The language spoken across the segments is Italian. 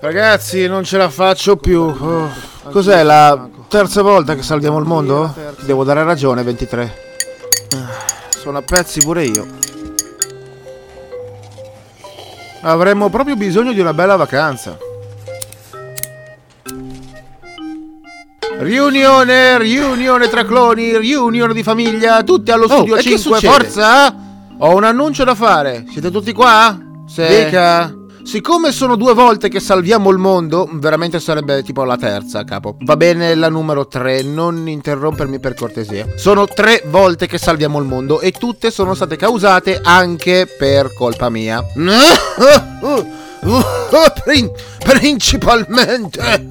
Ragazzi, non ce la faccio più. Cos'è, la terza volta che salviamo il mondo? Ti devo dare ragione, 23. Sono a pezzi pure io. Avremmo proprio bisogno di una bella vacanza. Riunione tra cloni, riunione di famiglia, tutti allo studio 5, forza! Ho un annuncio da fare, siete tutti qua? Sì. Dica. Siccome sono 2 volte che salviamo il mondo, veramente sarebbe tipo la terza, capo. Va bene la numero 3, non interrompermi per cortesia. Sono 3 volte che salviamo il mondo e tutte sono state causate anche per colpa mia. Principalmente.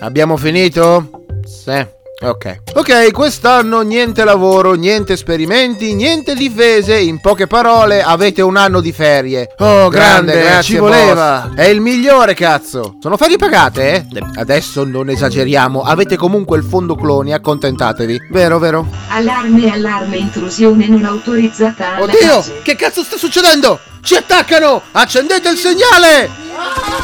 Abbiamo finito? Sì. Ok, quest'anno niente lavoro, niente esperimenti, niente difese. In poche parole, avete un anno di ferie. Oh, grande, grazie, ci voleva, boss. È il migliore, cazzo. Sono ferie pagate, eh? Adesso non esageriamo. Avete comunque il fondo cloni, accontentatevi. Vero. Allarme, intrusione non autorizzata. Oddio, che cazzo sta succedendo? Ci attaccano, accendete il segnale.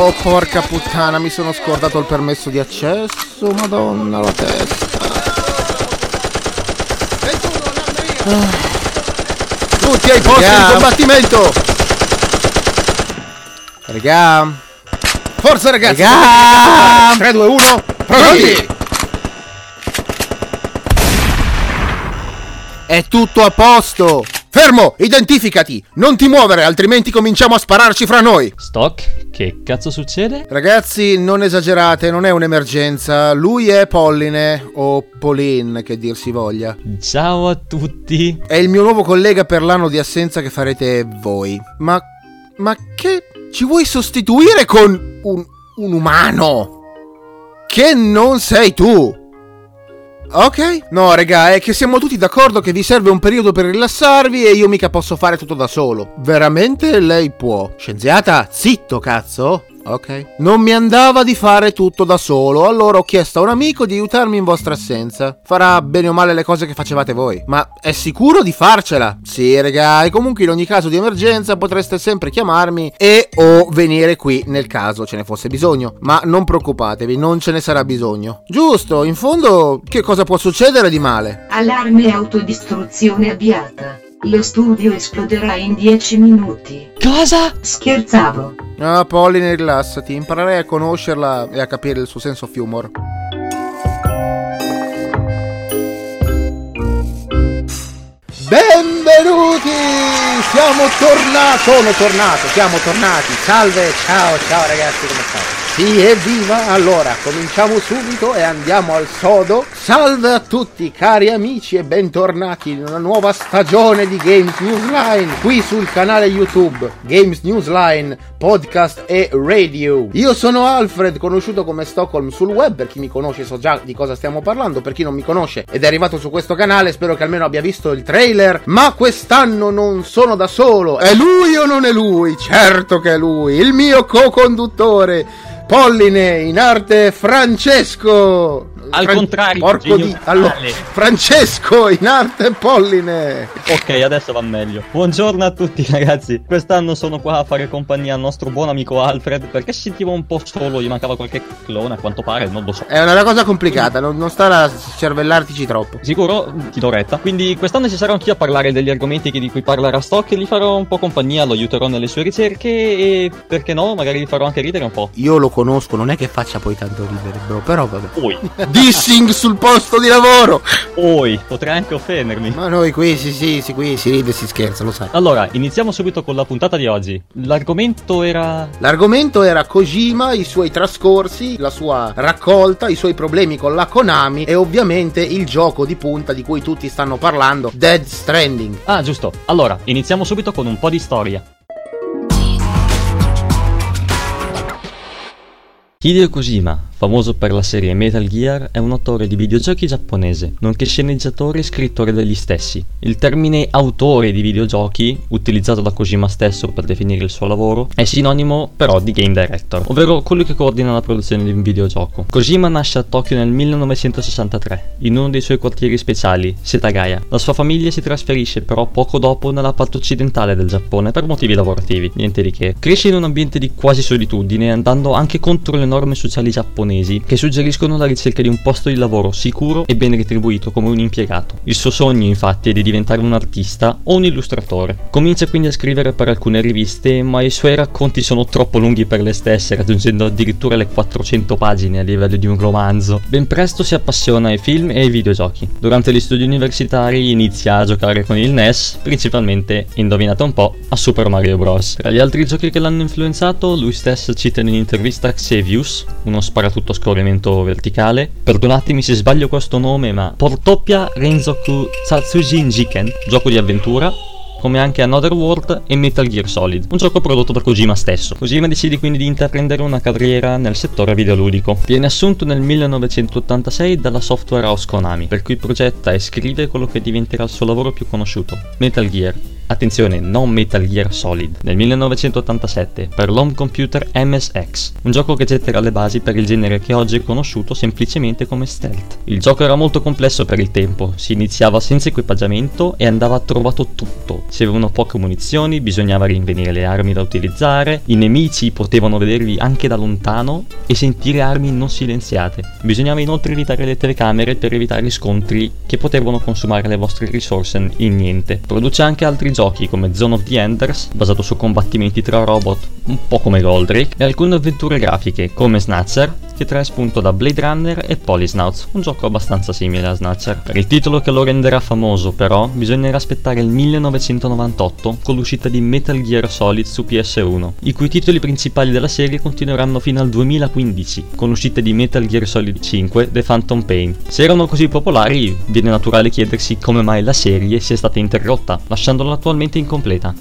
Oh, porca puttana, mi sono scordato il permesso di accesso, madonna la testa. Tutti ai posti di combattimento. Regà. Forza ragazzi. Regà. 3, 2, 1. Pronti. È tutto a posto. Fermo, identificati, non ti muovere, altrimenti cominciamo a spararci fra noi. Stock, che cazzo succede? Ragazzi, non esagerate, non è un'emergenza, lui è Polline, o Pauline che dir si voglia. Ciao a tutti. È il mio nuovo collega per l'anno di assenza che farete voi. Ma che? Ci vuoi sostituire con un umano? Che non sei tu? Ok? No, raga, è che siamo tutti d'accordo che vi serve un periodo per rilassarvi e io mica posso fare tutto da solo. Veramente lei può. Scienziata, zitto, cazzo. Ok. Non mi andava di fare tutto da solo, allora ho chiesto a un amico di aiutarmi in vostra assenza. Farà bene o male le cose che facevate voi. Ma è sicuro di farcela? Sì, raga, e comunque in ogni caso di emergenza potreste sempre chiamarmi e o venire qui nel caso ce ne fosse bisogno. Ma non preoccupatevi, non ce ne sarà bisogno. Giusto, in fondo che cosa può succedere di male? Allarme autodistruzione avviata. Lo studio esploderà in 10 minuti. Cosa? Scherzavo. Ah, Polline, rilassati. Imparerai a conoscerla e a capire il suo senso of humor. Benvenuti! Siamo tornati. Salve, ciao ragazzi, come state? Sì, evviva! Allora, cominciamo subito e andiamo al sodo. Salve a tutti, cari amici, e bentornati in una nuova stagione di Games News Line, qui sul canale YouTube Games News Line, podcast e radio. Io sono Alfred, conosciuto come Stockholm sul web. Per chi mi conosce so già di cosa stiamo parlando, per chi non mi conosce ed è arrivato su questo canale spero che almeno abbia visto il trailer. Ma quest'anno non sono da solo. È lui o non è lui? Certo che è lui, il mio co-conduttore Polline, in arte Francesco. Al contrario. Porco di... Allora, Francesco, in arte Polline. Ok, adesso va meglio. Buongiorno a tutti ragazzi. Quest'anno sono qua a fare compagnia al nostro buon amico Alfred, perché si sentiva un po' solo, gli mancava qualche clone a quanto pare, non lo so. È una cosa complicata, non stare a cervellartici troppo. Sicuro, ti do retta. Quindi quest'anno ci sarò anch'io a parlare degli argomenti di cui parlerà Stock e gli farò un po' compagnia, lo aiuterò nelle sue ricerche e, perché no, magari gli farò anche ridere un po'. Io lo conosco, non è che faccia poi tanto ridere, bro, però vabbè. Poi. Dissing sul posto di lavoro. Oi, potrei anche offendermi. Ma noi qui qui si ride e si scherza, lo sai. Allora, iniziamo subito con la puntata di oggi. L'argomento era Kojima, i suoi trascorsi, la sua raccolta, i suoi problemi con la Konami e ovviamente il gioco di punta di cui tutti stanno parlando, Death Stranding. Ah, giusto. Allora, iniziamo subito con un po' di storia. Hideo Kojima, Famoso per la serie Metal Gear, è un autore di videogiochi giapponese, nonché sceneggiatore e scrittore degli stessi. Il termine autore di videogiochi, utilizzato da Kojima stesso per definire il suo lavoro, è sinonimo però di game director, ovvero quello che coordina la produzione di un videogioco. Kojima nasce a Tokyo nel 1963, in uno dei suoi quartieri speciali, Setagaya. La sua famiglia si trasferisce però poco dopo nella parte occidentale del Giappone per motivi lavorativi, niente di che. Cresce in un ambiente di quasi solitudine, andando anche contro le norme sociali giapponesi, che suggeriscono la ricerca di un posto di lavoro sicuro e ben retribuito come un impiegato. Il suo sogno, infatti, è di diventare un artista o un illustratore. Comincia quindi a scrivere per alcune riviste, ma i suoi racconti sono troppo lunghi per le stesse, raggiungendo addirittura le 400 pagine a livello di un romanzo. Ben presto si appassiona ai film e ai videogiochi. Durante gli studi universitari inizia a giocare con il NES, principalmente, indovinate un po', a Super Mario Bros. Tra gli altri giochi che l'hanno influenzato, lui stesso cita in un'intervista Xevious, uno sparatutto scorrimento verticale. Perdonatemi se sbaglio questo nome, ma Portopia Renzoku Satsujin Jiken, gioco di avventura, come anche Another World e Metal Gear Solid, un gioco prodotto da Kojima stesso. Kojima decide quindi di intraprendere una carriera nel settore videoludico. Viene assunto nel 1986 dalla software house Konami, per cui progetta e scrive quello che diventerà il suo lavoro più conosciuto, Metal Gear. Attenzione, non Metal Gear Solid. Nel 1987, per l'home computer MSX, un gioco che getterà le basi per il genere che oggi è conosciuto semplicemente come stealth. Il gioco era molto complesso per il tempo, si iniziava senza equipaggiamento e andava trovato tutto. Se avevano poche munizioni, bisognava rinvenire le armi da utilizzare, i nemici potevano vedervi anche da lontano e sentire armi non silenziate. Bisognava inoltre evitare le telecamere per evitare scontri che potevano consumare le vostre risorse in niente. Produce anche altri giochi come Zone of the Enders, basato su combattimenti tra robot, un po' come Goldrake, e alcune avventure grafiche come Snatcher, che trae spunto da Blade Runner e Policenauts, un gioco abbastanza simile a Snatcher. Per il titolo che lo renderà famoso, però, bisognerà aspettare il 1998 con l'uscita di Metal Gear Solid su PS1, i cui titoli principali della serie continueranno fino al 2015, con l'uscita di Metal Gear Solid 5 The Phantom Pain. Se erano così popolari, viene naturale chiedersi come mai la serie sia stata interrotta, lasciandola attualmente incompleta.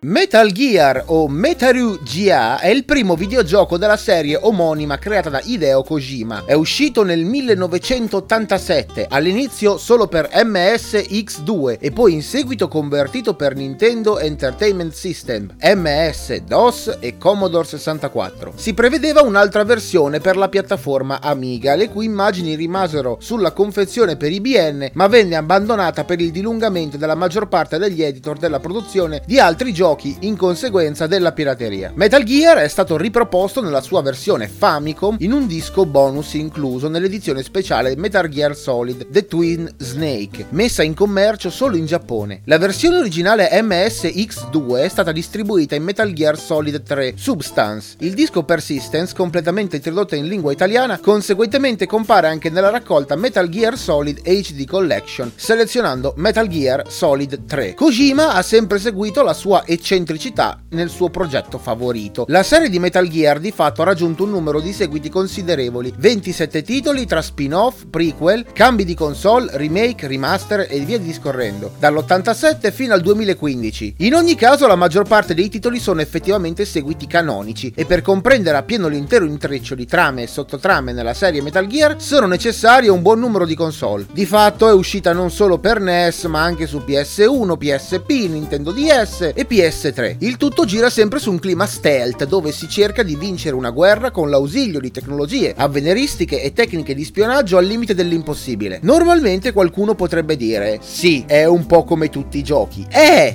Metal Gear o Metaru Gia è il primo videogioco della serie omonima creata da Hideo Kojima. È uscito nel 1987, all'inizio solo per MSX2 e poi in seguito convertito per Nintendo Entertainment System, MS-DOS e Commodore 64. Si prevedeva un'altra versione per la piattaforma Amiga, le cui immagini rimasero sulla confezione per IBM, ma venne abbandonata per il dilungamento della maggior parte degli editor della produzione di altri giochi in conseguenza della pirateria. Metal Gear è stato riproposto nella sua versione Famicom in un disco bonus incluso nell'edizione speciale Metal Gear Solid The Twin Snake, messa in commercio solo in Giappone. La versione originale MSX2 è stata distribuita in Metal Gear Solid 3 Substance. Il disco Persistence, completamente tradotto in lingua italiana, conseguentemente compare anche nella raccolta Metal Gear Solid HD Collection, selezionando Metal Gear Solid 3. Kojima ha sempre seguito la sua eccentricità nel suo progetto favorito. La serie di Metal Gear di fatto ha raggiunto un numero di seguiti considerevoli, 27 titoli tra spin-off, prequel, cambi di console, remake, remaster e via discorrendo, dall'87 fino al 2015. In ogni caso la maggior parte dei titoli sono effettivamente seguiti canonici e per comprendere appieno l'intero intreccio di trame e sottotrame nella serie Metal Gear sono necessari un buon numero di console. Di fatto è uscita non solo per NES ma anche su PS1, PSP, Nintendo DS e PS3. Il tutto gira sempre su un clima stealth dove si cerca di vincere una guerra con l'ausilio di tecnologie avveniristiche e tecniche di spionaggio al limite dell'impossibile. Normalmente qualcuno potrebbe dire: sì, è un po' come tutti i giochi.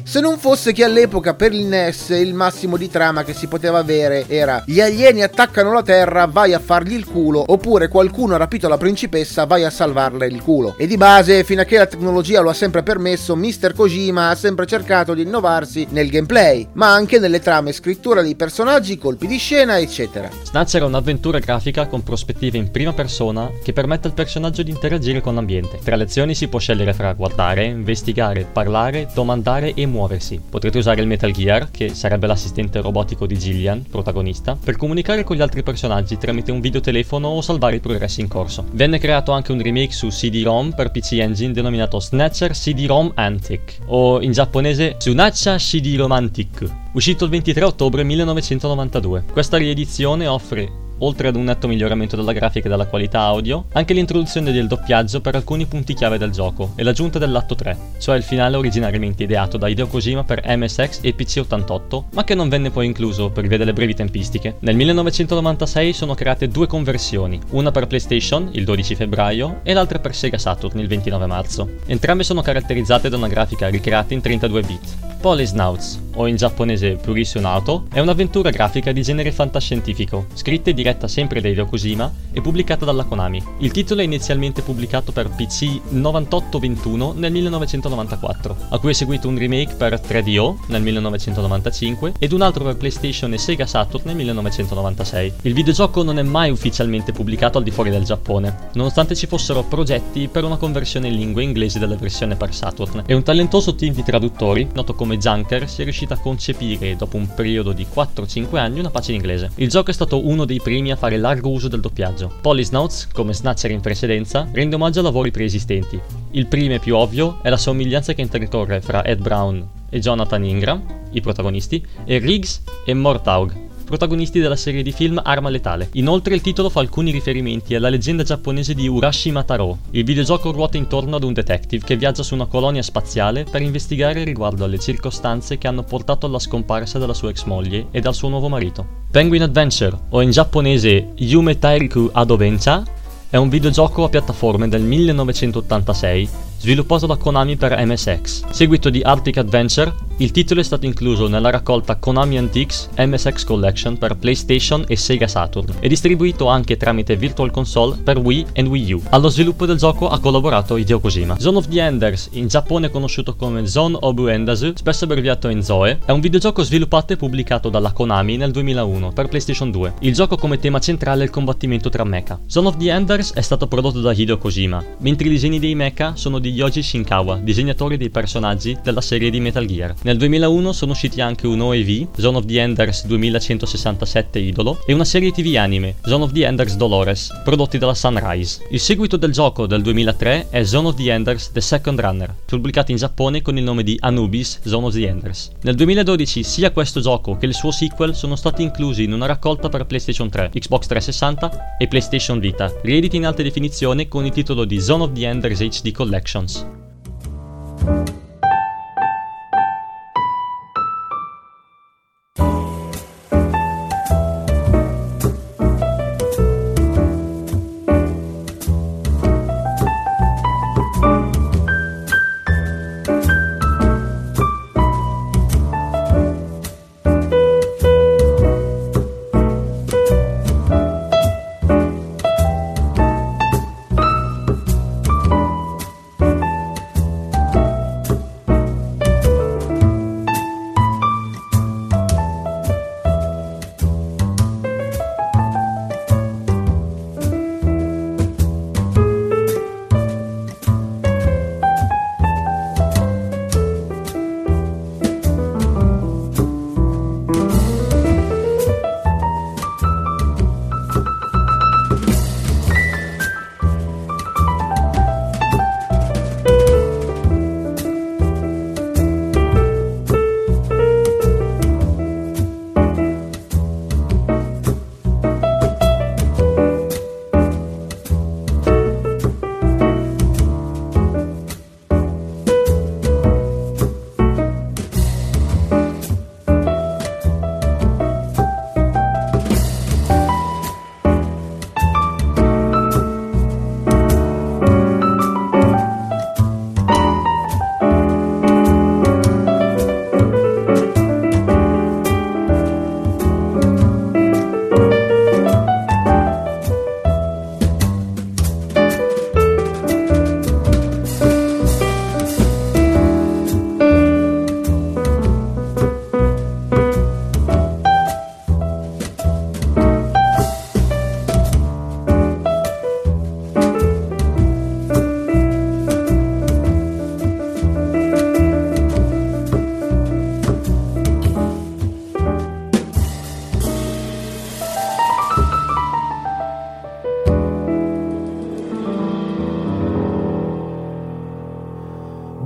Se non fosse che all'epoca per il NES il massimo di trama che si poteva avere era gli alieni attaccano la Terra, vai a fargli il culo, oppure qualcuno ha rapito la principessa, vai a salvarle il culo. E di base, fino a che la tecnologia lo ha sempre permesso, Mr. Kojima ha sempre cercato di innovarsi nel gameplay, ma anche nelle trame, scrittura dei personaggi, colpi di scena, eccetera. Snatcher è un'avventura grafica con prospettive in prima persona che permette al personaggio di interagire con l'ambiente. Tra le azioni si può scegliere fra guardare, investigare, parlare, domandare e muoversi. Potrete usare il Metal Gear, che sarebbe l'assistente robotico di Gillian, protagonista, per comunicare con gli altri personaggi tramite un videotelefono o salvare i progressi in corso. Venne creato anche un remake su CD-ROM per PC Engine denominato Snatcher CD-ROM Antic, o in giapponese Tsunacha CD-ROM Antic, uscito il 23 ottobre 1992. Questa riedizione offre, oltre ad un netto miglioramento della grafica e della qualità audio, anche l'introduzione del doppiaggio per alcuni punti chiave del gioco e l'aggiunta dell'atto 3, cioè il finale originariamente ideato da Hideo Kojima per MSX e PC88, ma che non venne poi incluso per via delle brevi tempistiche. Nel 1996 sono create due conversioni, una per PlayStation, il 12 febbraio, e l'altra per Sega Saturn, il 29 marzo. Entrambe sono caratterizzate da una grafica ricreata in 32 bit. Policenauts, o in giapponese Policenauts, è un'avventura grafica di genere fantascientifico, scritta e diretta sempre da Hideo Kojima e pubblicata dalla Konami. Il titolo è inizialmente pubblicato per PC 9821 nel 1994, a cui è seguito un remake per 3DO nel 1995 ed un altro per PlayStation e Sega Saturn nel 1996. Il videogioco non è mai ufficialmente pubblicato al di fuori del Giappone, nonostante ci fossero progetti per una conversione in lingua inglese della versione per Saturn, e un talentuoso team di traduttori, noto come Junker, si è riuscito a concepire dopo un periodo di 4-5 anni una pace in inglese. Il gioco è stato uno dei primi a fare largo uso del doppiaggio. Policenauts, come Snatcher in precedenza, rende omaggio a lavori preesistenti. Il primo e più ovvio è la somiglianza che intercorre fra Ed Brown e Jonathan Ingram, i protagonisti, e Riggs e Mortaug, protagonisti della serie di film Arma Letale. Inoltre il titolo fa alcuni riferimenti alla leggenda giapponese di Urashi Matarò. Il videogioco ruota intorno ad un detective che viaggia su una colonia spaziale per investigare riguardo alle circostanze che hanno portato alla scomparsa della sua ex moglie e dal suo nuovo marito. Penguin Adventure, o in giapponese Yume Tairiku Adobencha, è un videogioco a piattaforme del 1986 sviluppato da Konami per MSX. Seguito di Arctic Adventure, il titolo è stato incluso nella raccolta Konami Antiques MSX Collection per PlayStation e Sega Saturn e distribuito anche tramite Virtual Console per Wii e Wii U. Allo sviluppo del gioco ha collaborato Hideo Kojima. Zone of the Enders, in Giappone conosciuto come Zone Obu Endasu, spesso abbreviato in Zoe, è un videogioco sviluppato e pubblicato dalla Konami nel 2001 per PlayStation 2. Il gioco come tema centrale è il combattimento tra mecha. Zone of the Enders è stato prodotto da Hideo Kojima, mentre i disegni dei mecha sono di Yoji Shinkawa, disegnatore dei personaggi della serie di Metal Gear. Nel 2001 sono usciti anche un OEV, Zone of the Enders 2167 Idolo, e una serie TV anime, Zone of the Enders Dolores, prodotti dalla Sunrise. Il seguito del gioco del 2003 è Zone of the Enders The Second Runner, pubblicato in Giappone con il nome di Anubis Zone of the Enders. Nel 2012 sia questo gioco che il suo sequel sono stati inclusi in una raccolta per PlayStation 3, Xbox 360 e PlayStation Vita, riediti in alta definizione con il titolo di Zone of the Enders HD Collection.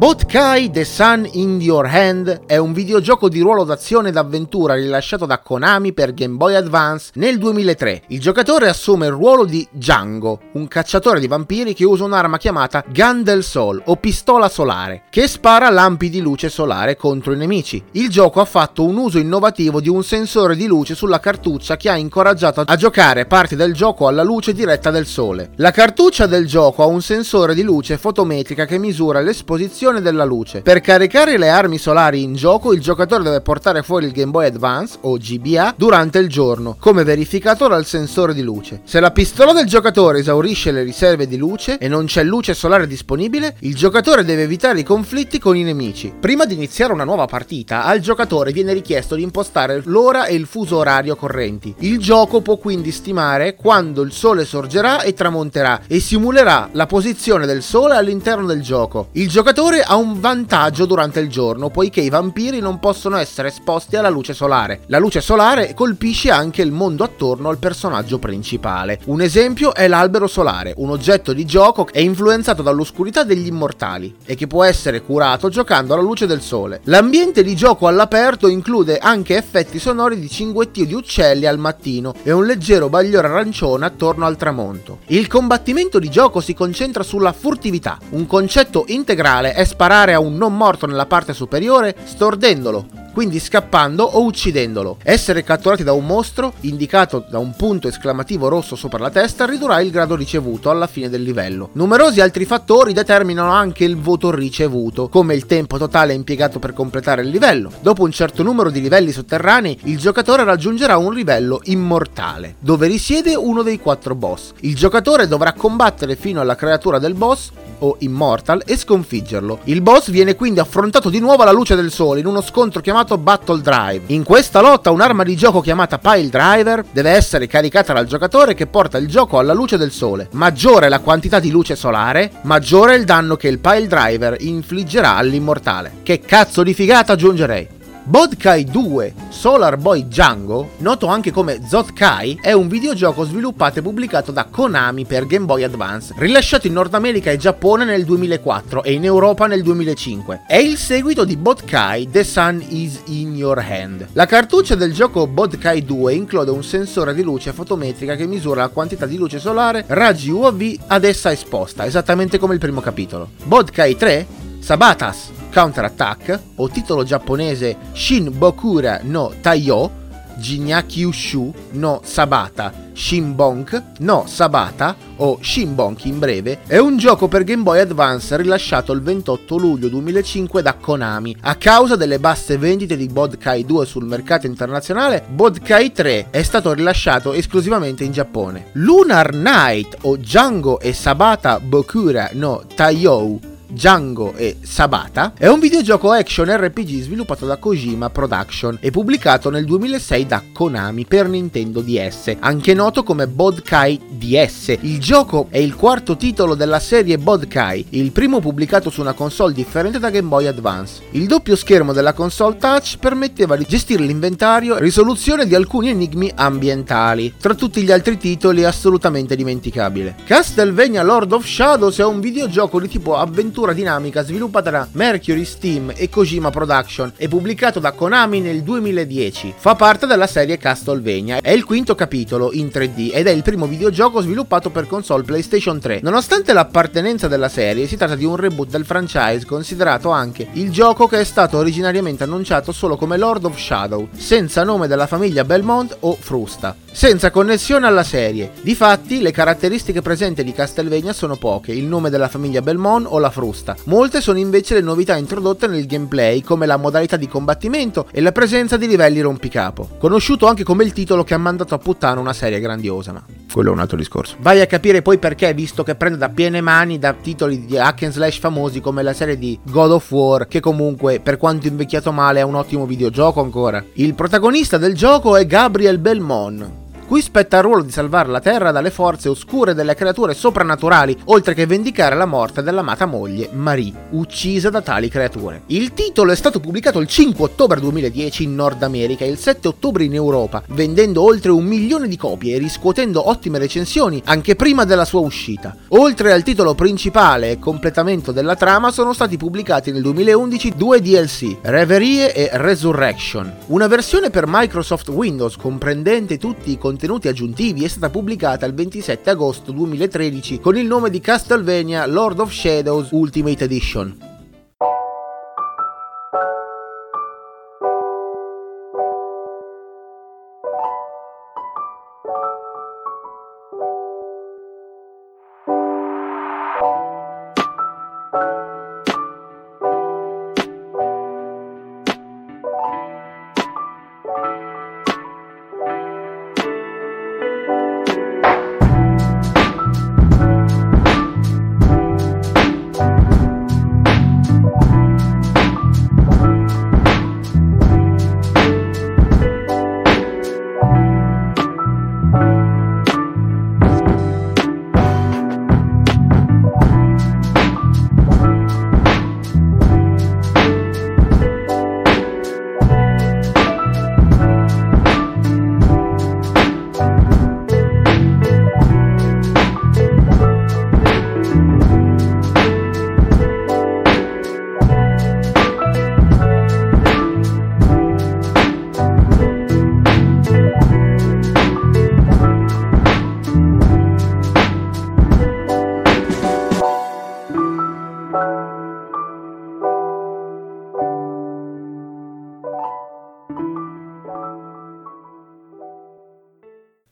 Boktai The Sun in Your Hand è un videogioco di ruolo d'azione e d'avventura rilasciato da Konami per Game Boy Advance nel 2003. Il giocatore assume il ruolo di Django, un cacciatore di vampiri che usa un'arma chiamata Gun del Sol o pistola solare, che spara lampi di luce solare contro i nemici. Il gioco ha fatto un uso innovativo di un sensore di luce sulla cartuccia che ha incoraggiato a giocare parti del gioco alla luce diretta del sole. La cartuccia del gioco ha un sensore di luce fotometrica che misura l'esposizione della luce. Per caricare le armi solari in gioco, il giocatore deve portare fuori il Game Boy Advance o GBA durante il giorno, come verificato dal sensore di luce. Se la pistola del giocatore esaurisce le riserve di luce e non c'è luce solare disponibile, il giocatore deve evitare i conflitti con i nemici. Prima di iniziare una nuova partita, al giocatore viene richiesto di impostare l'ora e il fuso orario correnti. Il gioco può quindi stimare quando il sole sorgerà e tramonterà e simulerà la posizione del sole all'interno del gioco. Il giocatore ha un vantaggio durante il giorno, poiché i vampiri non possono essere esposti alla luce solare. La luce solare colpisce anche il mondo attorno al personaggio principale. Un esempio è l'albero solare, un oggetto di gioco che è influenzato dall'oscurità degli immortali e che può essere curato giocando alla luce del sole. L'ambiente di gioco all'aperto include anche effetti sonori di cinguettio di uccelli al mattino e un leggero bagliore arancione attorno al tramonto. Il combattimento di gioco si concentra sulla furtività, un concetto integrale è sparare a un non morto nella parte superiore stordendolo, quindi scappando o uccidendolo. Essere catturati da un mostro, indicato da un punto esclamativo rosso sopra la testa, ridurrà il grado ricevuto alla fine del livello. Numerosi altri fattori determinano anche il voto ricevuto, come il tempo totale impiegato per completare il livello. Dopo un certo numero di livelli sotterranei, il giocatore raggiungerà un livello immortale, dove risiede uno dei 4 boss. Il giocatore dovrà combattere fino alla creatura del boss, o Immortal, e sconfiggerlo. Il boss viene quindi affrontato di nuovo alla luce del sole in uno scontro chiamato Battle Drive. In questa lotta un'arma di gioco chiamata Pile Driver deve essere caricata dal giocatore che porta il gioco alla luce del sole. Maggiore la quantità di luce solare, maggiore il danno che il Pile Driver infliggerà all'immortale. Che cazzo di figata, aggiungerei! Boktai 2 Solar Boy Django, noto anche come Zotkai, è un videogioco sviluppato e pubblicato da Konami per Game Boy Advance, rilasciato in Nord America e Giappone nel 2004 e in Europa nel 2005. È il seguito di Boktai The Sun is in Your Hand. La cartuccia del gioco Boktai 2 include un sensore di luce fotometrica che misura la quantità di luce solare, raggi UAV ad essa esposta, esattamente come il primo capitolo. Boktai 3 Sabatas Counter-Attack, o titolo giapponese Shin Bokura no Taiyo, Jinyakyushu no Sabata, Shinbonk no Sabata, o Shinbonk in breve, è un gioco per Game Boy Advance rilasciato il 28 luglio 2005 da Konami. A causa delle basse vendite di Boktai 2 sul mercato internazionale, Boktai 3 è stato rilasciato esclusivamente in Giappone. Lunar Knight, o Django e Sabata Bokura no Taiyo, Django e Sabata, è un videogioco action RPG sviluppato da Kojima Productions e pubblicato nel 2006 da Konami per Nintendo DS, anche noto come Boktai DS. Il gioco è il quarto titolo della serie Boktai, il primo pubblicato su una console differente da Game Boy Advance. Il doppio schermo della console touch permetteva di gestire l'inventario e risoluzione di alcuni enigmi ambientali. Tra tutti gli altri titoli è assolutamente dimenticabile. Castlevania Lord of Shadows è un videogioco di tipo avventura dinamica sviluppata da Mercury Steam e Kojima Production e pubblicato da Konami nel 2010. Fa parte della serie Castlevania, è il quinto capitolo in 3D ed è il primo videogioco sviluppato per console PlayStation 3. Nonostante l'appartenenza della serie, si tratta di un reboot del franchise, considerato anche il gioco che è stato originariamente annunciato solo come Lord of Shadow, senza nome della famiglia Belmont o Frusta, senza connessione alla serie. Difatti, le caratteristiche presenti di Castlevania sono poche, il nome della famiglia Belmont o la Frusta. Molte sono invece le novità introdotte nel gameplay, come la modalità di combattimento e la presenza di livelli rompicapo, conosciuto anche come il titolo che ha mandato a puttana una serie grandiosa, ma quello è un altro discorso. Vai a capire poi perché, visto che prende da piene mani da titoli di hack and slash famosi come la serie di God of War, che comunque, per quanto invecchiato male, è un ottimo videogioco ancora. Il protagonista del gioco è Gabriel Belmont, cui spetta il ruolo di salvare la Terra dalle forze oscure delle creature soprannaturali, oltre che vendicare la morte dell'amata moglie, Marie, uccisa da tali creature. Il titolo è stato pubblicato il 5 ottobre 2010 in Nord America e il 7 ottobre in Europa, vendendo oltre 1 milione di copie e riscuotendo ottime recensioni anche prima della sua uscita. Oltre al titolo principale e completamento della trama, sono stati pubblicati nel 2011 2 DLC, Reverie e Resurrection. Una versione per Microsoft Windows comprendente tutti i contenuti aggiuntivi è stata pubblicata il 27 agosto 2013 con il nome di Castlevania Lord of Shadows Ultimate Edition.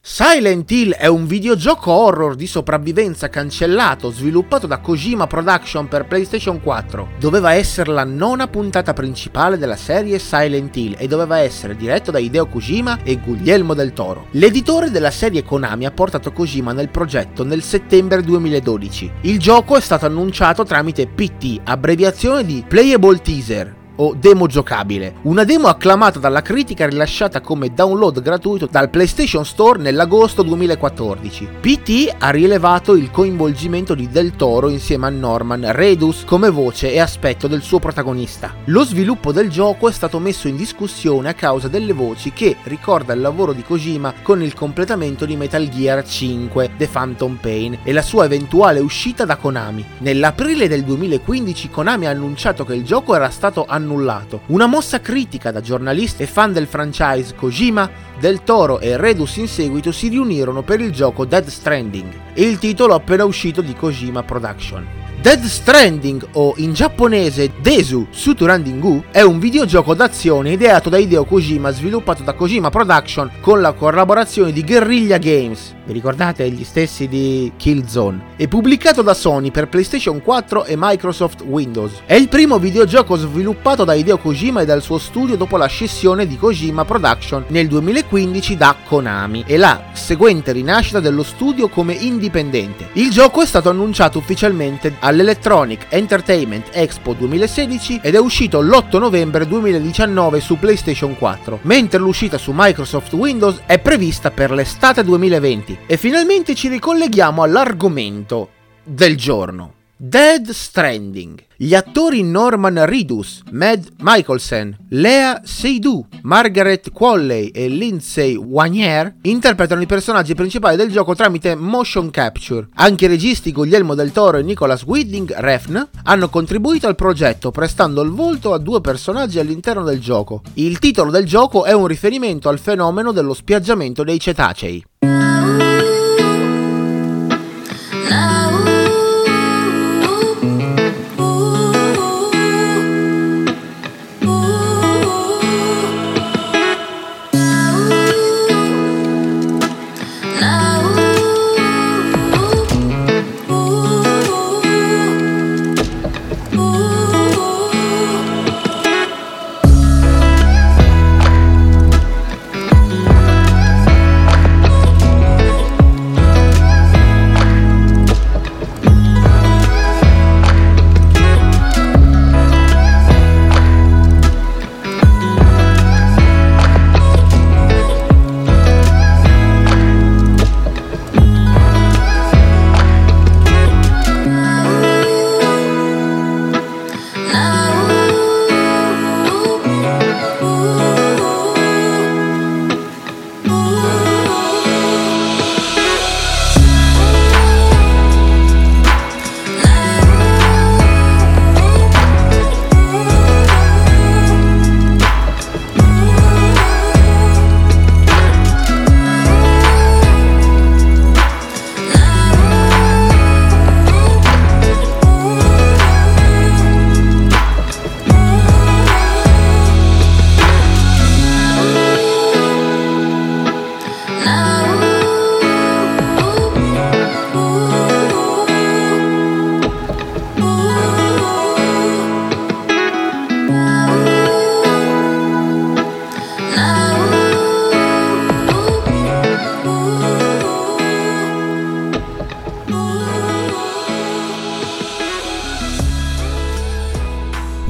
Silent Hill è un videogioco horror di sopravvivenza cancellato sviluppato da Kojima Productions per PlayStation 4. Doveva essere la nona puntata principale della serie Silent Hill e doveva essere diretto da Hideo Kojima e Guglielmo del Toro. L'editore della serie Konami ha portato Kojima nel progetto nel settembre 2012. Il gioco è stato annunciato tramite PT, abbreviazione di Playable Teaser, o demo giocabile, una demo acclamata dalla critica rilasciata come download gratuito dal PlayStation Store nell'agosto 2014. PT ha rilevato il coinvolgimento di Del Toro insieme a Norman Reedus come voce e aspetto del suo protagonista. Lo sviluppo del gioco è stato messo in discussione a causa delle voci che ricorda il lavoro di Kojima con il completamento di Metal Gear 5 The Phantom Pain e la sua eventuale uscita da Konami. Nell'aprile del 2015 Konami ha annunciato che il gioco era stato annullato. Una mossa critica da giornalisti e fan del franchise. Kojima, Del Toro e Reedus in seguito si riunirono per il gioco Death Stranding, il titolo appena uscito di Kojima Production. Death Stranding, o in giapponese Desu Tsurandingu, è un videogioco d'azione ideato da Hideo Kojima, sviluppato da Kojima Production con la collaborazione di Guerrilla Games, vi ricordate gli stessi di Killzone, e pubblicato da Sony per PlayStation 4 e Microsoft Windows. È il primo videogioco sviluppato da Hideo Kojima e dal suo studio dopo la scissione di Kojima Production nel 2015 da Konami e la seguente rinascita dello studio come indipendente. Il gioco è stato annunciato ufficialmente all'Electronic Entertainment Expo 2016 ed è uscito l'8 novembre 2019 su PlayStation 4, mentre l'uscita su Microsoft Windows è prevista per l'estate 2020. E finalmente ci ricolleghiamo all'argomento del giorno. Death Stranding. Gli attori Norman Reedus, Mad Michelson, Lea Seydoux, Margaret Qualley e Lindsay Wagner interpretano i personaggi principali del gioco tramite motion capture. Anche i registi Guglielmo del Toro e Nicholas Winding Refn hanno contribuito al progetto prestando il volto a due personaggi all'interno del gioco. Il titolo del gioco è un riferimento al fenomeno dello spiaggiamento dei cetacei.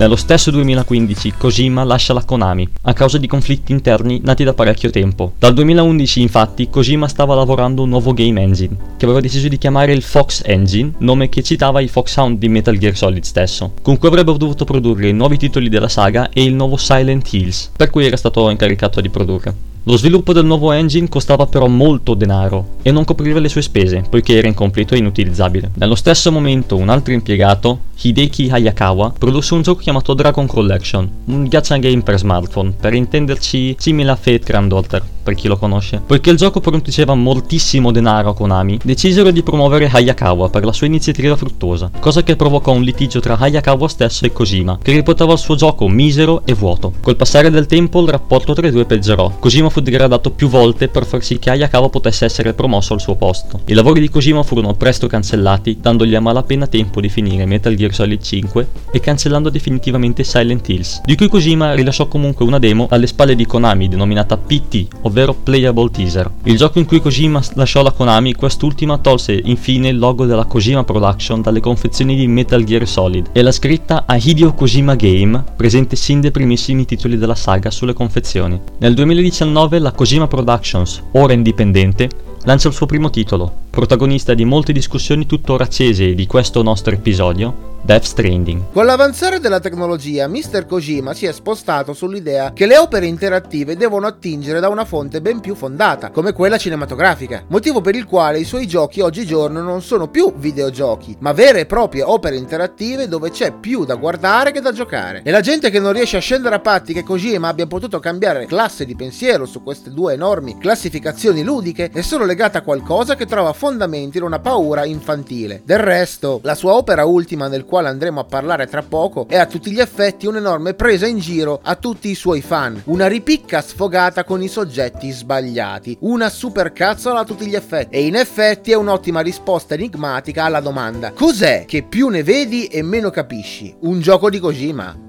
Nello stesso 2015 Kojima lascia la Konami a causa di conflitti interni nati da parecchio tempo. Dal 2011 infatti Kojima stava lavorando un nuovo game engine che aveva deciso di chiamare il Fox Engine, nome che citava i Foxhound di Metal Gear Solid stesso, con cui avrebbero dovuto produrre i nuovi titoli della saga e il nuovo Silent Hills, per cui era stato incaricato di produrre. Lo sviluppo del nuovo engine costava però molto denaro e non copriva le sue spese, poiché era incompleto e inutilizzabile. Nello stesso momento un altro impiegato, Hideki Hayakawa, produsse un gioco chiamato Dragon Collection, un gacha game per smartphone, per intenderci simile a Fate Grand Order, per chi lo conosce. Poiché il gioco produceva moltissimo denaro a Konami, decisero di promuovere Hayakawa per la sua iniziativa fruttuosa, cosa che provocò un litigio tra Hayakawa stesso e Kojima, che reputava il suo gioco misero e vuoto. Col passare del tempo il rapporto tra i due peggiorò. Kojima fu degradato più volte per far sì che Hayakawa potesse essere promosso al suo posto. I lavori di Kojima furono presto cancellati, dandogli a malapena tempo di finire Metal Gear Solid 5 e cancellando definitivamente Silent Hills, di cui Kojima rilasciò comunque una demo alle spalle di Konami denominata PT, ovvero Playable Teaser. Il gioco in cui Kojima lasciò la Konami, quest'ultima tolse infine il logo della Kojima Production dalle confezioni di Metal Gear Solid e la scritta a Hideo Kojima Game, presente sin dai primissimi titoli della saga sulle confezioni. Nel 2019 la Kojima Productions, ora indipendente, lancia il suo primo titolo, protagonista di molte discussioni tuttora accese di questo nostro episodio, Death Stranding. Con l'avanzare della tecnologia, Mr. Kojima si è spostato sull'idea che le opere interattive devono attingere da una fonte ben più fondata, come quella cinematografica, motivo per il quale i suoi giochi oggigiorno non sono più videogiochi, ma vere e proprie opere interattive dove c'è più da guardare che da giocare. E la gente che non riesce a scendere a patti che Kojima abbia potuto cambiare classe di pensiero su queste due enormi classificazioni ludiche è solo legata a qualcosa che trova fondamenti in una paura infantile. Del resto, la sua opera ultima, del quale andremo a parlare tra poco, è a tutti gli effetti un'enorme presa in giro a tutti i suoi fan, una ripicca sfogata con i soggetti sbagliati, una supercazzola a tutti gli effetti, e in effetti è un'ottima risposta enigmatica alla domanda: cos'è che più ne vedi e meno capisci? Un gioco di Kojima?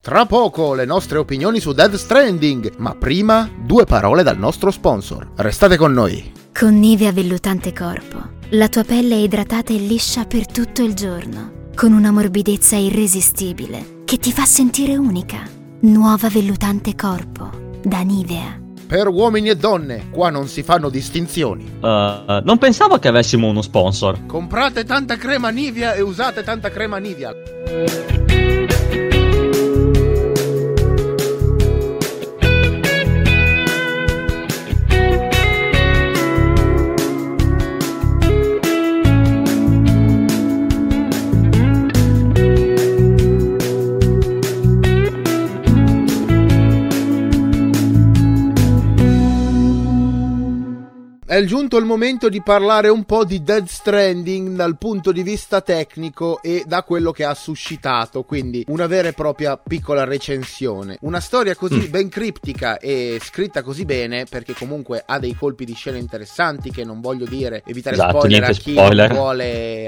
Tra poco le nostre opinioni su Death Stranding, ma prima due parole dal nostro sponsor. Restate con noi. Con neve avvellutante corpo, la tua pelle è idratata e liscia per tutto il giorno, con una morbidezza irresistibile che ti fa sentire unica. Nuova Vellutante Corpo, da Nivea. Per uomini e donne, qua non si fanno distinzioni. Non pensavo che avessimo uno sponsor. Comprate tanta crema Nivea e usate tanta crema Nivea. È giunto il momento di parlare un po' di Death Stranding dal punto di vista tecnico e da quello che ha suscitato, quindi una vera e propria piccola recensione. Una storia così ben criptica e scritta così bene, perché comunque ha dei colpi di scena interessanti che non voglio dire, evitare spoiler a chi spoiler. Non vuole,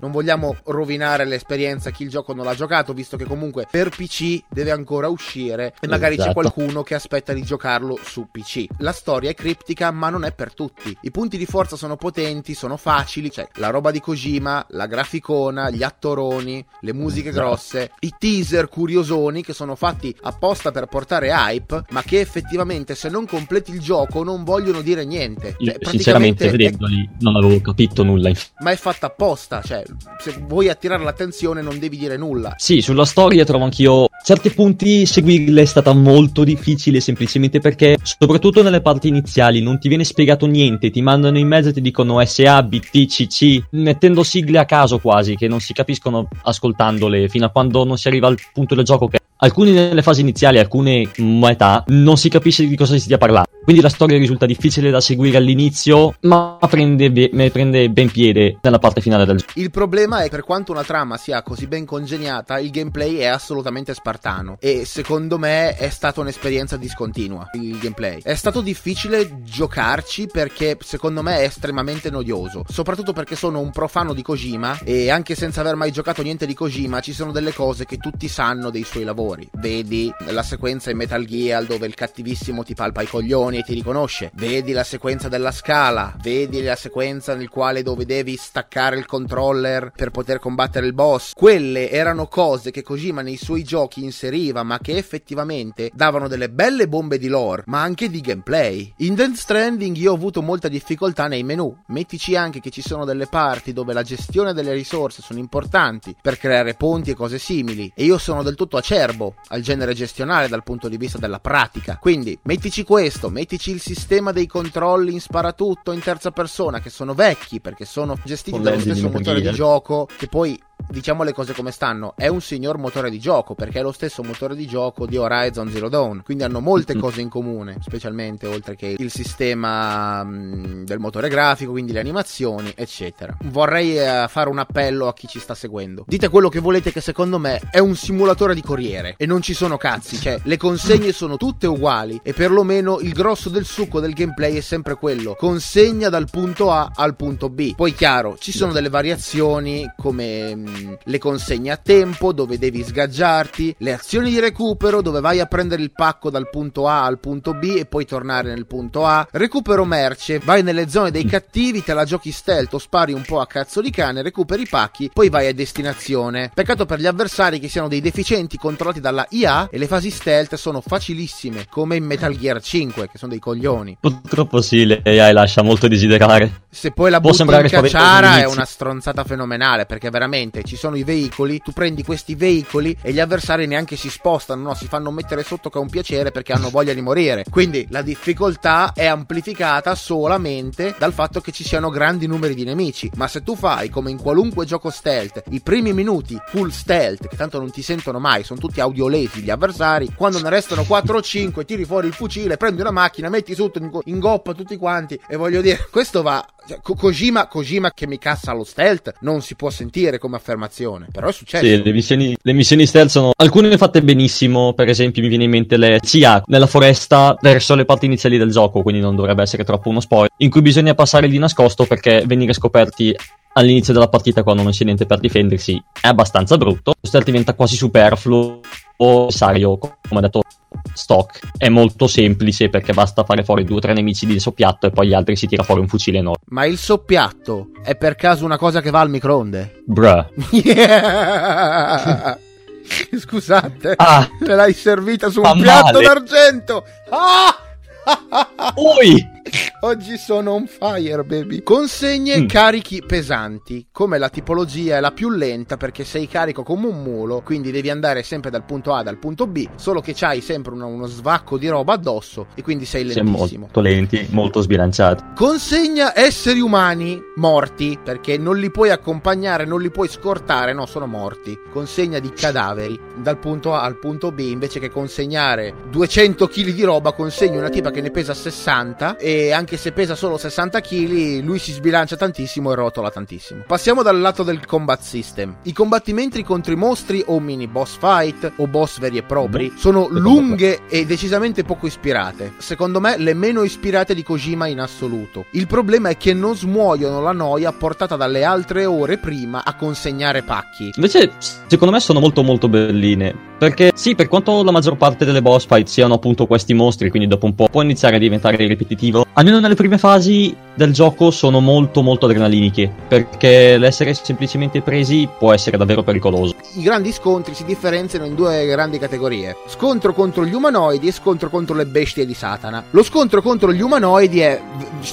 non vogliamo rovinare l'esperienza a chi il gioco non l'ha giocato, visto che comunque per PC deve ancora uscire e magari c'è qualcuno che aspetta di giocarlo su PC. La storia è criptica, ma non è per tutti. I punti di forza sono potenti, sono facili, cioè la roba di Kojima, la graficona, gli attoroni, le musiche grosse, i teaser curiosoni che sono fatti apposta per portare hype, ma che effettivamente se non completi il gioco non vogliono dire niente. Cioè, sinceramente vedendoli non avevo capito nulla. Ma è fatta apposta, cioè se vuoi attirare l'attenzione non devi dire nulla. Sì, sulla storia trovo anch'io certi punti seguirli è stata molto difficile, semplicemente perché soprattutto nelle parti iniziali non ti viene spiegato niente. Ti mandano in mezzo e ti dicono SA, BT, CC, mettendo sigle a caso quasi, che non si capiscono ascoltandole, fino a quando non si arriva al punto del gioco che alcuni nelle fasi iniziali, alcune metà, non si capisce di cosa si stia parlando. Quindi la storia risulta difficile da seguire all'inizio, ma prende ben piede nella parte finale del gioco. Il problema è che per quanto una trama sia così ben congegnata, il gameplay è assolutamente spartano. E secondo me è stata un'esperienza discontinua, il gameplay. È stato difficile giocarci perché secondo me è estremamente noioso. Soprattutto perché sono un profano di Kojima e anche senza aver mai giocato niente di Kojima ci sono delle cose che tutti sanno dei suoi lavori. lavori. Vedi la sequenza in Metal Gear dove il cattivissimo ti palpa i coglioni e ti riconosce, vedi la sequenza della scala, vedi la sequenza nel quale dove devi staccare il controller per poter combattere il boss. Quelle erano cose che Kojima nei suoi giochi inseriva, ma che effettivamente davano delle belle bombe di lore, ma anche di gameplay. In Death Stranding io ho avuto molta difficoltà nei menu, mettici anche che ci sono delle parti dove la gestione delle risorse sono importanti per creare ponti e cose simili, e io sono del tutto acerbo al genere gestionale dal punto di vista della pratica, quindi mettici questo, mettici il sistema dei controlli in sparatutto in terza persona che sono vecchi perché sono gestiti dallo stesso motore di gioco, che poi, diciamo le cose come stanno, è un signor motore di gioco perché è lo stesso motore di gioco di Horizon Zero Dawn, quindi hanno molte cose in comune, specialmente oltre che il sistema del motore grafico, quindi le animazioni eccetera. Vorrei fare un appello a chi ci sta seguendo: dite quello che volete, che secondo me è un simulatore di corriere e non ci sono cazzi, cioè le consegne sono tutte uguali e perlomeno il grosso del succo del gameplay è sempre quello, consegna dal punto A al punto B. Poi chiaro, ci sono delle variazioni come le consegne a tempo dove devi sgaggiarti, le azioni di recupero dove vai a prendere il pacco dal punto A al punto B e poi tornare nel punto A, recupero merce, vai nelle zone dei cattivi, te la giochi stealth o spari un po' a cazzo di cane, recuperi i pacchi, poi vai a destinazione. Peccato per gli avversari che siano dei deficienti controllati dalla IA e le fasi stealth sono facilissime come in Metal Gear 5, che sono dei coglioni. Purtroppo sì, le AI lascia molto desiderare. Se poi la butti in cacciara è una stronzata fenomenale, perché veramente ci sono i veicoli, tu prendi questi veicoli e gli avversari neanche si spostano, no, si fanno mettere sotto che è un piacere perché hanno voglia di morire. Quindi la difficoltà è amplificata solamente dal fatto che ci siano grandi numeri di nemici, ma se tu fai come in qualunque gioco stealth i primi minuti full stealth, che tanto non ti sentono mai, sono tutti audiolesi gli avversari, quando ne restano 4 o 5 tiri fuori il fucile, prendi una macchina, metti sotto in goppa tutti quanti, e voglio dire, questo va, Kojima che mi cassa lo stealth non si può sentire come affermazione, però è successo. Sì, le missioni stealth sono alcune fatte benissimo, per esempio mi viene in mente le CIA nella foresta verso le parti iniziali del gioco, quindi non dovrebbe essere troppo uno spoiler, in cui bisogna passare di nascosto perché venire scoperti all'inizio della partita quando non c'è niente per difendersi è abbastanza brutto. Lo stealth diventa quasi superfluo o necessario, come detto stock, è molto semplice perché basta fare fuori 2 o 3 nemici di soppiatto e poi gli altri si tira fuori un fucile enorme. Ma il soppiatto è per caso una cosa che va al microonde? Bruh. Yeah. Scusate, te l'hai servita su un piatto male d'argento. Ah! Ui! Oggi sono on fire, baby. Consegne carichi pesanti, come la tipologia è la più lenta perché sei carico come un mulo, quindi devi andare sempre dal punto A al punto B, solo che c'hai sempre uno svacco di roba addosso e quindi sei lentissimo. Sei molto lenti, molto sbilanciati. Consegna esseri umani morti, perché non li puoi accompagnare, non li puoi scortare, no, sono morti. Consegna di cadaveri dal punto A al punto B, invece che consegnare 200 kg di roba, consegni una tipa che ne pesa 60 e anche se pesa solo 60 kg lui si sbilancia tantissimo e rotola tantissimo. Passiamo dal lato del combat system. I combattimenti contro i mostri o mini boss fight o boss veri e propri sono lunghe e decisamente poco ispirate, secondo me le meno ispirate di Kojima in assoluto. Il problema è che non smuoiono la noia portata dalle altre ore prima a consegnare pacchi. Invece secondo me sono molto belline, perché sì, per quanto la maggior parte delle boss fight siano appunto questi mostri, quindi dopo un po' può iniziare a diventare ripetitivo, almeno nelle prime fasi del gioco sono molto adrenaliniche, perché l'essere semplicemente presi può essere davvero pericoloso. I grandi scontri si differenziano in 2 grandi categorie: scontro contro gli umanoidi e scontro contro le bestie di Satana. Lo scontro contro gli umanoidi è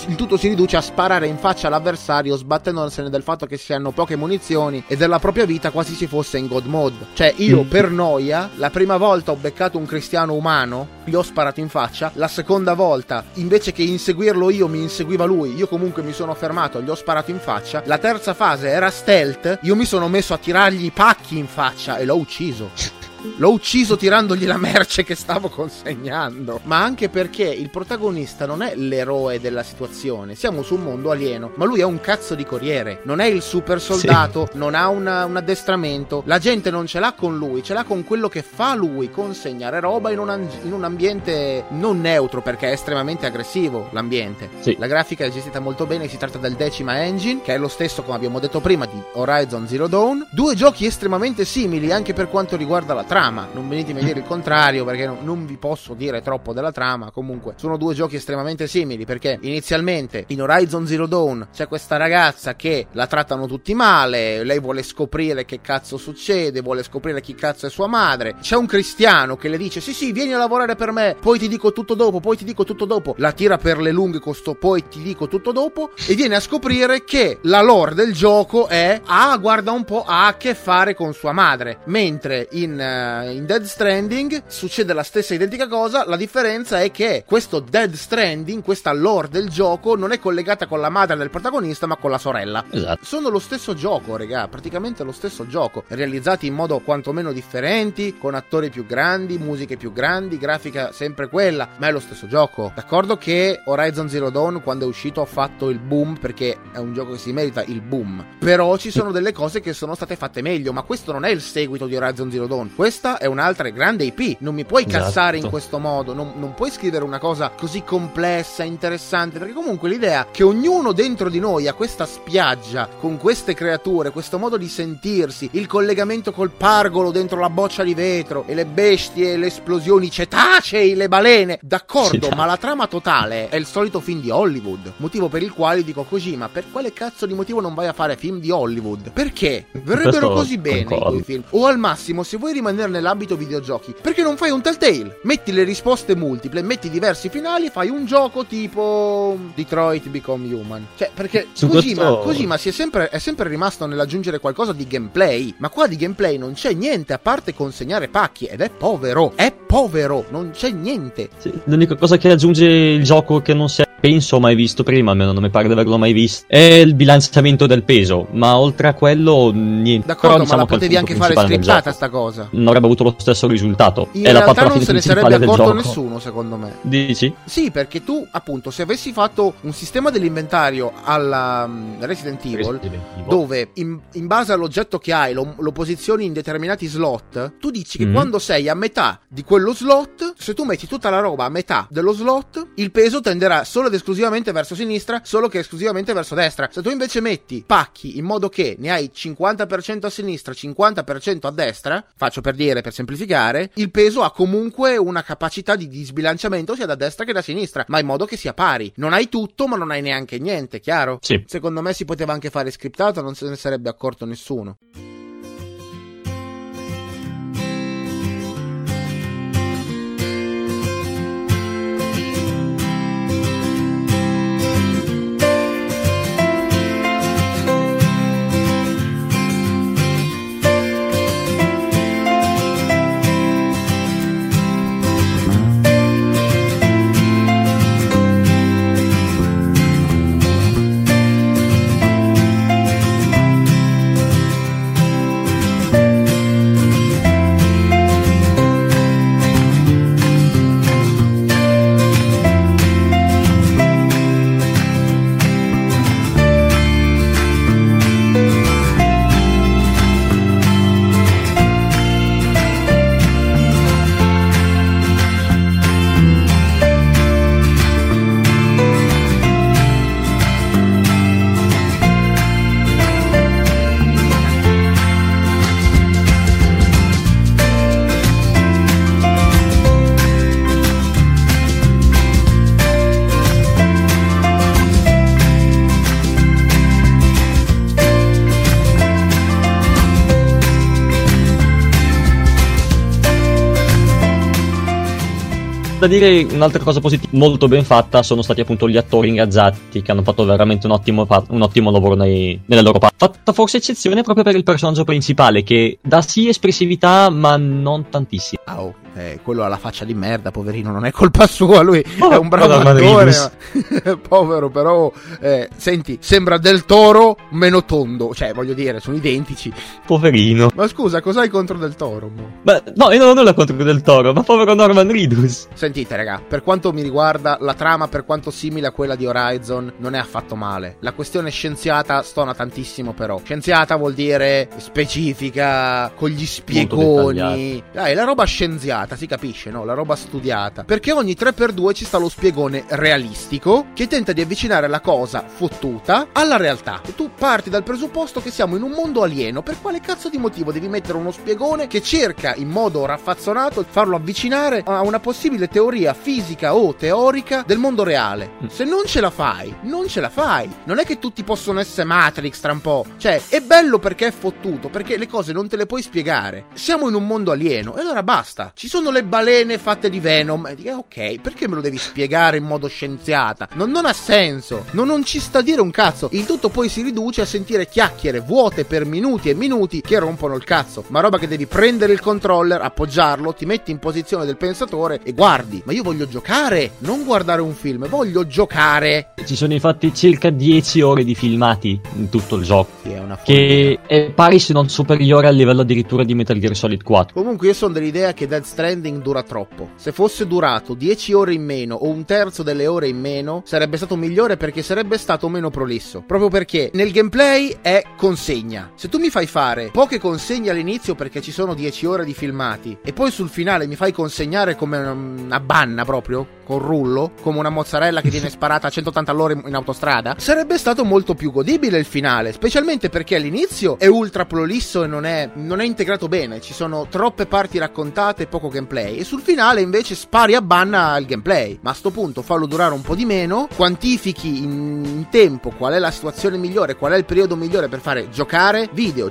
il tutto si riduce a sparare in faccia all'avversario sbattendosene del fatto che si hanno poche munizioni e della propria vita, quasi si fosse in god mode. Cioè io per noia la prima volta ho beccato un cristiano umano, gli ho sparato in faccia, la seconda volta invece che inseguirlo io mi inseguiva lui, io comunque mi sono fermato, gli ho sparato in faccia. La terza fase era stealth, io mi sono messo a tirargli i pacchi in faccia e l'ho ucciso tirandogli la merce che stavo consegnando. Ma anche perché il protagonista non è l'eroe della situazione, siamo su un mondo alieno, ma lui è un cazzo di corriere, non è il super soldato, sì. Non ha un addestramento, la gente non ce l'ha con lui, ce l'ha con quello che fa lui, consegnare roba in un ambiente non neutro, perché è estremamente aggressivo l'ambiente, sì. La grafica è gestita molto bene, si tratta del Decima Engine, che è lo stesso, come abbiamo detto prima, di Horizon Zero Dawn. 2 giochi estremamente simili anche per quanto riguarda la trama. Non venitemi a dire il contrario, perché non vi posso dire troppo della trama. Comunque sono due giochi estremamente simili, perché inizialmente in Horizon Zero Dawn c'è questa ragazza che la trattano tutti male, lei vuole scoprire che cazzo succede, vuole scoprire chi cazzo è sua madre. C'è un cristiano che le dice sì sì, vieni a lavorare per me, poi ti dico tutto dopo, poi ti dico tutto dopo. La tira per le lunghe con sto poi ti dico tutto dopo, e viene a scoprire che la lore del gioco è guarda un po', ha a che fare con sua madre. Mentre in Death Stranding succede la stessa identica cosa. La differenza è che questo Death Stranding, questa lore del gioco, non è collegata con la madre del protagonista ma con la sorella. Esatto. Sono lo stesso gioco, regà, praticamente lo stesso gioco, realizzati in modo quantomeno differenti, con attori più grandi, musiche più grandi, grafica sempre quella, ma è lo stesso gioco. D'accordo che Horizon Zero Dawn quando è uscito ha fatto il boom, perché è un gioco che si merita il boom, però ci sono delle cose che sono state fatte meglio, ma questo non è il seguito di Horizon Zero Dawn, questa è un'altra grande IP, non mi puoi cassare in questo modo, non puoi scrivere una cosa così complessa, interessante, perché comunque l'idea che ognuno dentro di noi ha questa spiaggia, con queste creature, questo modo di sentirsi, il collegamento col pargolo dentro la boccia di vetro, e le bestie, le esplosioni, i cetacei, le balene, d'accordo, ma la trama totale è il solito film di Hollywood, motivo per il quale dico Kojima, per quale cazzo di motivo non vai a fare film di Hollywood? Perché verrebbero così bene i tuoi film? O al massimo, se vuoi rimanere nell'ambito videogiochi, perché non fai un Telltale? Metti le risposte multiple, metti diversi finali e fai un gioco tipo Detroit Become Human. Cioè, perché Kojima è sempre rimasto nell'aggiungere qualcosa di gameplay, ma qua di gameplay non c'è niente a parte consegnare pacchi, ed è povero, non c'è niente. Sì, l'unica cosa che aggiunge il gioco, che non si è, penso, mai visto prima, almeno non mi pare di averlo mai visto, è il bilanciamento del peso, ma oltre a quello niente. D'accordo, però, diciamo, ma la potevi anche fare scriptata sta cosa, non avrebbe avuto lo stesso risultato. In realtà non se ne sarebbe accorto nessuno, secondo me. Dici? Sì, perché tu appunto, se avessi fatto un sistema dell'inventario alla Resident Evil. Dove in base all'oggetto che hai lo posizioni in determinati slot, tu dici che quando sei a metà di quello slot, se tu metti tutta la roba a metà dello slot, il peso tenderà solo ed esclusivamente verso sinistra, solo che esclusivamente verso destra. Se tu invece metti pacchi in modo che ne hai 50% a sinistra, 50% a destra, faccio per dire, per semplificare, il peso ha comunque una capacità di sbilanciamento sia da destra che da sinistra, ma in modo che sia pari. Non hai tutto, ma non hai neanche niente, chiaro? Sì. Secondo me si poteva anche fare scriptato, non se ne sarebbe accorto nessuno. Da dire un'altra cosa positiva, molto ben fatta, sono stati appunto gli attori ingaggiati che hanno fatto veramente un ottimo lavoro nella loro parte. Fatta forse eccezione proprio per il personaggio principale, che dà sì espressività ma non tantissima. Quello ha la faccia di merda, poverino, non è colpa sua, lui è un bravo attore, ma... povero, però senti, sembra Del Toro meno tondo, cioè voglio dire, sono identici, poverino. Ma scusa, cos'hai contro Del Toro? Beh, no, io non ho nulla contro Del Toro, ma povero Norman Reedus. Sentite raga, per quanto mi riguarda la trama, per quanto simile a quella di Horizon, non è affatto male. La questione scienziata stona tantissimo, però scienziata vuol dire specifica, con gli spiegoni, dai, la roba scienziata studiata, si capisce, no? La roba studiata. Perché ogni 3x2 ci sta lo spiegone realistico che tenta di avvicinare la cosa fottuta alla realtà. E tu parti dal presupposto che siamo in un mondo alieno. Per quale cazzo di motivo devi mettere uno spiegone che cerca in modo raffazzonato farlo avvicinare a una possibile teoria fisica o teorica del mondo reale? Se non ce la fai, non ce la fai. Non è che tutti possono essere Matrix tra un po'. Cioè, è bello perché è fottuto, perché le cose non te le puoi spiegare. Siamo in un mondo alieno e allora basta. Ci sono le balene fatte di Venom. E ok, perché me lo devi spiegare in modo scienziata? Non ha senso. Non ci sta a dire un cazzo. Il tutto poi si riduce a sentire chiacchiere vuote per minuti e minuti che rompono il cazzo. Ma roba che devi prendere il controller, appoggiarlo, ti metti in posizione del pensatore e guardi. Ma io voglio giocare, non guardare un film, voglio giocare. Ci sono infatti circa 10 ore di filmati in tutto il gioco, sì, è una che è pari se non superiore al livello addirittura di Metal Gear Solid 4. Comunque io sono dell'idea che Death Stranding dura troppo. Se fosse durato 10 ore in meno o un terzo delle ore in meno sarebbe stato migliore, perché sarebbe stato meno prolisso. Proprio perché nel gameplay è consegna. Se tu mi fai fare poche consegne all'inizio perché ci sono 10 ore di filmati e poi sul finale mi fai consegnare come una banna proprio, con rullo, come una mozzarella che viene sparata a 180 all'ora in autostrada, sarebbe stato molto più godibile il finale, specialmente perché all'inizio è ultra prolisso e non è integrato bene, ci sono troppe parti raccontate e poco gameplay, e sul finale invece spari a banna il gameplay. Ma a sto punto fallo durare un po' di meno, quantifichi in tempo qual è la situazione migliore, qual è il periodo migliore per fare giocare video,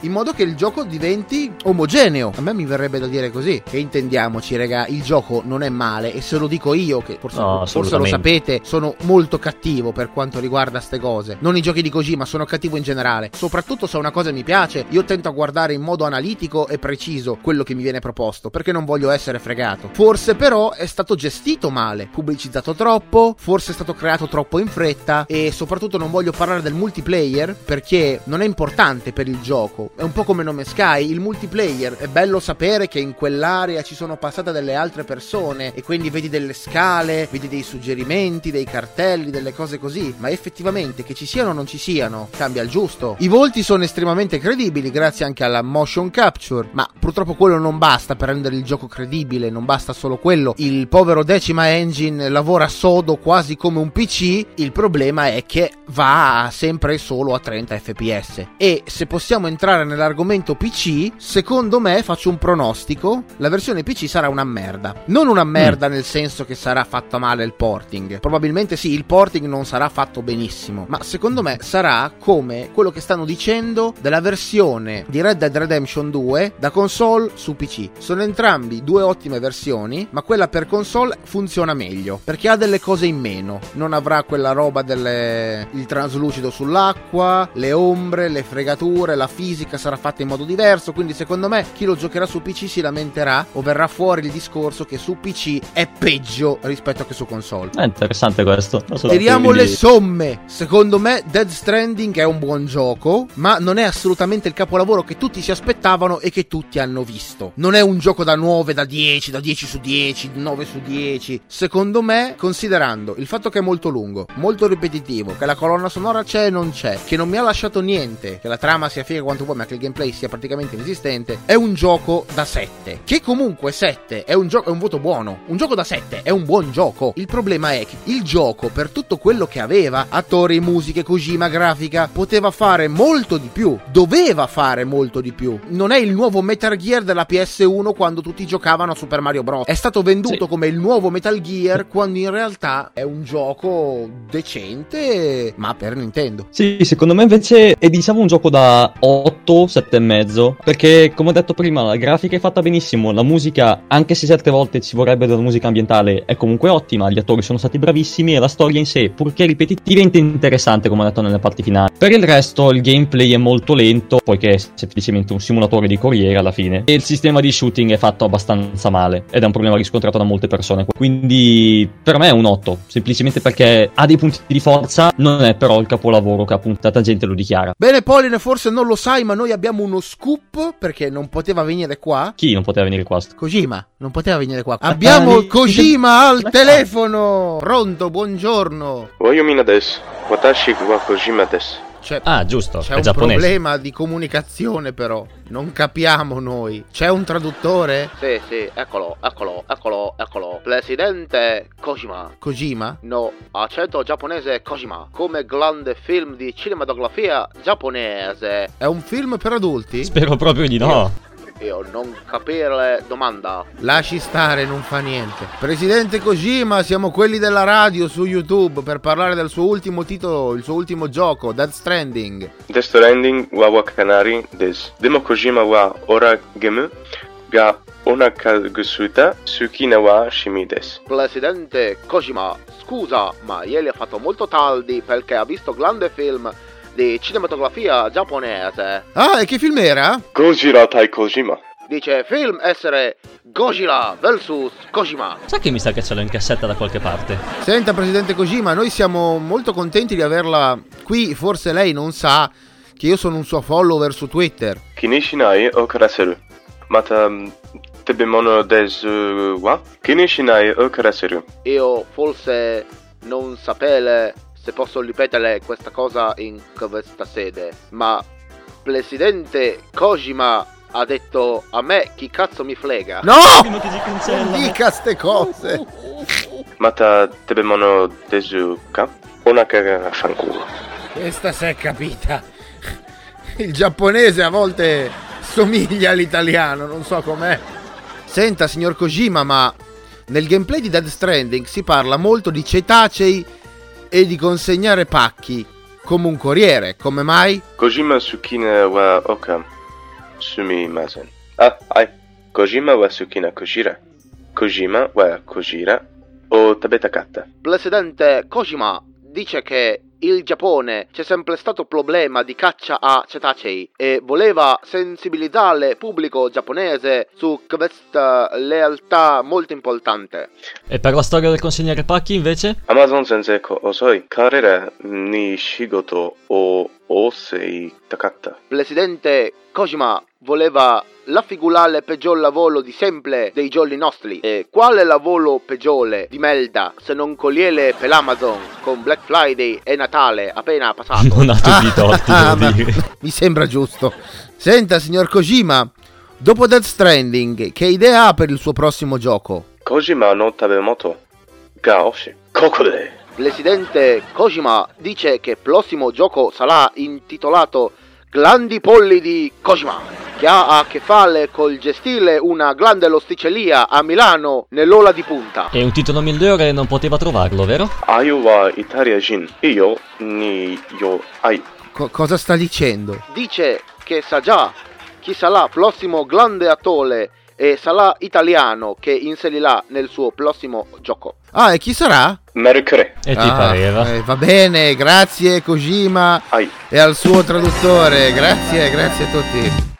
in modo che il gioco diventi omogeneo. A me mi verrebbe da dire così, che intendiamoci raga, il gioco non è male, e se lo dico io che forse lo sapete, sono molto cattivo per quanto riguarda ste cose. Non i giochi di Kojima, sono cattivo in generale, soprattutto se una cosa mi piace. Io tento a guardare in modo analitico e preciso quello che mi viene proposto, perché non voglio essere fregato. Forse però è stato gestito male, pubblicizzato troppo, forse è stato creato troppo in fretta, e soprattutto non voglio parlare del multiplayer perché non è importante per il gioco. È un po' come No Man's Sky, il multiplayer è bello sapere che in quell'area ci sono passate delle altre persone e quindi vedi delle scale, vedi dei suggerimenti, dei cartelli, delle cose così, ma effettivamente che ci siano o non ci siano cambia il giusto. I volti sono estremamente credibili grazie anche alla motion capture, ma purtroppo quello non basta per rendere il gioco credibile, non basta solo quello. Il povero Decima Engine lavora sodo quasi come un PC, il problema è che va sempre solo a 30 fps. E se possiamo entrare nell'argomento PC, secondo me, faccio un pronostico, la versione PC sarà una merda. Non una merda nel senso che sarà fatta male il porting, probabilmente sì, il porting non sarà fatto benissimo, ma secondo me sarà come quello che stanno dicendo della versione di Red Dead Redemption 2 da console su PC. Sono entrambi due ottime versioni, ma quella per console funziona meglio perché ha delle cose in meno, non avrà quella roba il traslucido sull'acqua, le ombre, le fregature, la fisica sarà fatta in modo diverso, quindi secondo me chi lo giocherà su PC si lamenterà o verrà fuori il discorso che su PC è peggio rispetto che su console. È interessante questo. Tiriamo le somme. Secondo me Death Stranding è un buon gioco, ma non è assolutamente il capolavoro che tutti si aspettavano e che tutti hanno visto. Non è un gioco da 9, da 10, da 10 su 10, 9 su 10. Secondo me, considerando il fatto che è molto lungo, molto ripetitivo, che la colonna sonora c'è e non c'è, che non mi ha lasciato niente, che la trama sia figa quanto vuoi ma che il gameplay sia praticamente inesistente, è un gioco da 7. Che comunque 7 è un voto buono. Un gioco da 7 è un buon gioco. Il problema è che il gioco, per tutto quello che aveva, attori, musiche, Kojima, grafica, poteva fare molto di più, doveva fare molto di più. Non è il nuovo Metal Gear della PS1 quando tutti giocavano a Super Mario Bros. È stato venduto come il nuovo Metal Gear quando in realtà è un gioco decente, ma per Nintendo. Sì, secondo me invece è diciamo un gioco da 8, 7,5, perché come ho detto prima la grafica è fatta benissimo, la musica, anche se certe volte ci vorrebbe della musica ambientale, è comunque ottima, gli attori sono stati bravissimi e la storia in sé, purché ripetitiva, diventa interessante come ho detto nelle parti finali. Per il resto il gameplay è molto lento poiché è semplicemente un simulatore di corriere alla fine, e il sistema di shooting è fatto abbastanza male ed è un problema riscontrato da molte persone, quindi per me è un 8 semplicemente perché ha dei punti di forza, non è però il capolavoro che appunto tanta gente lo dichiara. Bene Polin, forse non lo sai ma noi abbiamo uno scoop, perché non poteva venire qua. Chi non poteva venire qua? Kojima non poteva venire qua. Abbiamo Kojima al telefono. Pronto, buongiorno. Voglio mina adesso. Watashi wa Kojima adesso. Giusto, è giapponese. C'è un problema di comunicazione, però non capiamo noi. C'è un traduttore? Sì, sì, eccolo. Presidente Kojima. Kojima? No, accento giapponese Kojima. Come grande film di cinematografia giapponese. È un film per adulti? Spero proprio di no. Io non capire domanda. Lasci stare, non fa niente. Presidente Kojima, siamo quelli della radio su YouTube per parlare del suo ultimo titolo, il suo ultimo gioco, Death Stranding. Death Stranding wa wakanari desu. Demo Kojima wa ora gemu ga onakagusuta tsukina wa shimi desu. Presidente Kojima, scusa, ma ieri ha fatto molto tardi perché ha visto grande film di cinematografia giapponese. Ah, e che film era? Gojira tai Kojima. Dice film essere Gojira vs Kojima. Sai che mi sa che ce l'ho in cassetta da qualche parte. Senta, presidente Kojima, noi siamo molto contenti di averla qui. Forse lei non sa che io sono un suo follower su Twitter. Kinishinai okaraseru. Mata tebemono desu wa kinishinai okaraseru. Io forse non sapere se posso ripetere questa cosa in questa sede, ma presidente Kojima ha detto a me chi cazzo mi frega. No! Non dica ste cose. Mata tebemono desuka una cagata fanculo. Questa s'è capita. Il giapponese a volte somiglia all'italiano, non so com'è. Senta, signor Kojima, ma nel gameplay di Death Stranding si parla molto di cetacei e di consegnare pacchi come un corriere, come mai? Kojima tsukina wa oka sumimasen. Ah, ai. Kojima wa tsukina Kojira. Kojima wa Kojira o tabetakatta. Presidente Kojima dice che il Giappone c'è sempre stato problema di caccia a cetacei e voleva sensibilizzare il pubblico giapponese su questa lealtà molto importante. E per la storia del consegnare pacchi invece? Amazon Senseko Osoi Karera ni shigoto o Osei Takata. Presidente Kojima voleva raffigurare il peggior lavoro di sempre dei giorni nostri. E quale lavoro peggiore di merda se non cogliere per l'Amazon con Black Friday e Natale appena passato? Non ha tutti i torti. Mi sembra giusto. Senta, signor Kojima, dopo Death Stranding, che idea ha per il suo prossimo gioco? Kojima no tabemoto ga oshi koko de. Presidente Kojima dice che il prossimo gioco sarà intitolato Grandi Polli di Kojima, che ha a che fare col gestire una grande rosticceria a Milano nell'ola di punta. E un titolo migliore non poteva trovarlo, vero? Aiwa Italia Jin, io ni yo ai. Cosa sta dicendo? Dice che sa già chi sarà prossimo grande attore e sarà italiano che inserirà nel suo prossimo gioco. Ah, e chi sarà? Mercre. E ti pareva. Va bene, grazie Kojima ai. E al suo traduttore. Grazie a tutti.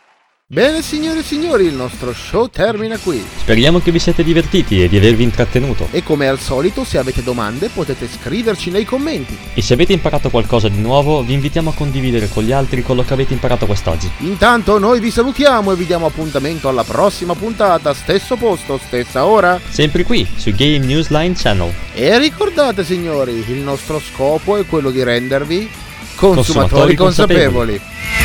Bene, signore e signori, il nostro show termina qui. Speriamo che vi siete divertiti e di avervi intrattenuto. E come al solito, se avete domande potete scriverci nei commenti. E se avete imparato qualcosa di nuovo, vi invitiamo a condividere con gli altri quello che avete imparato quest'oggi. Intanto noi vi salutiamo e vi diamo appuntamento alla prossima puntata, stesso posto, stessa ora. Sempre qui, su Game News Line Channel. E ricordate, signori, il nostro scopo è quello di rendervi consumatori consapevoli.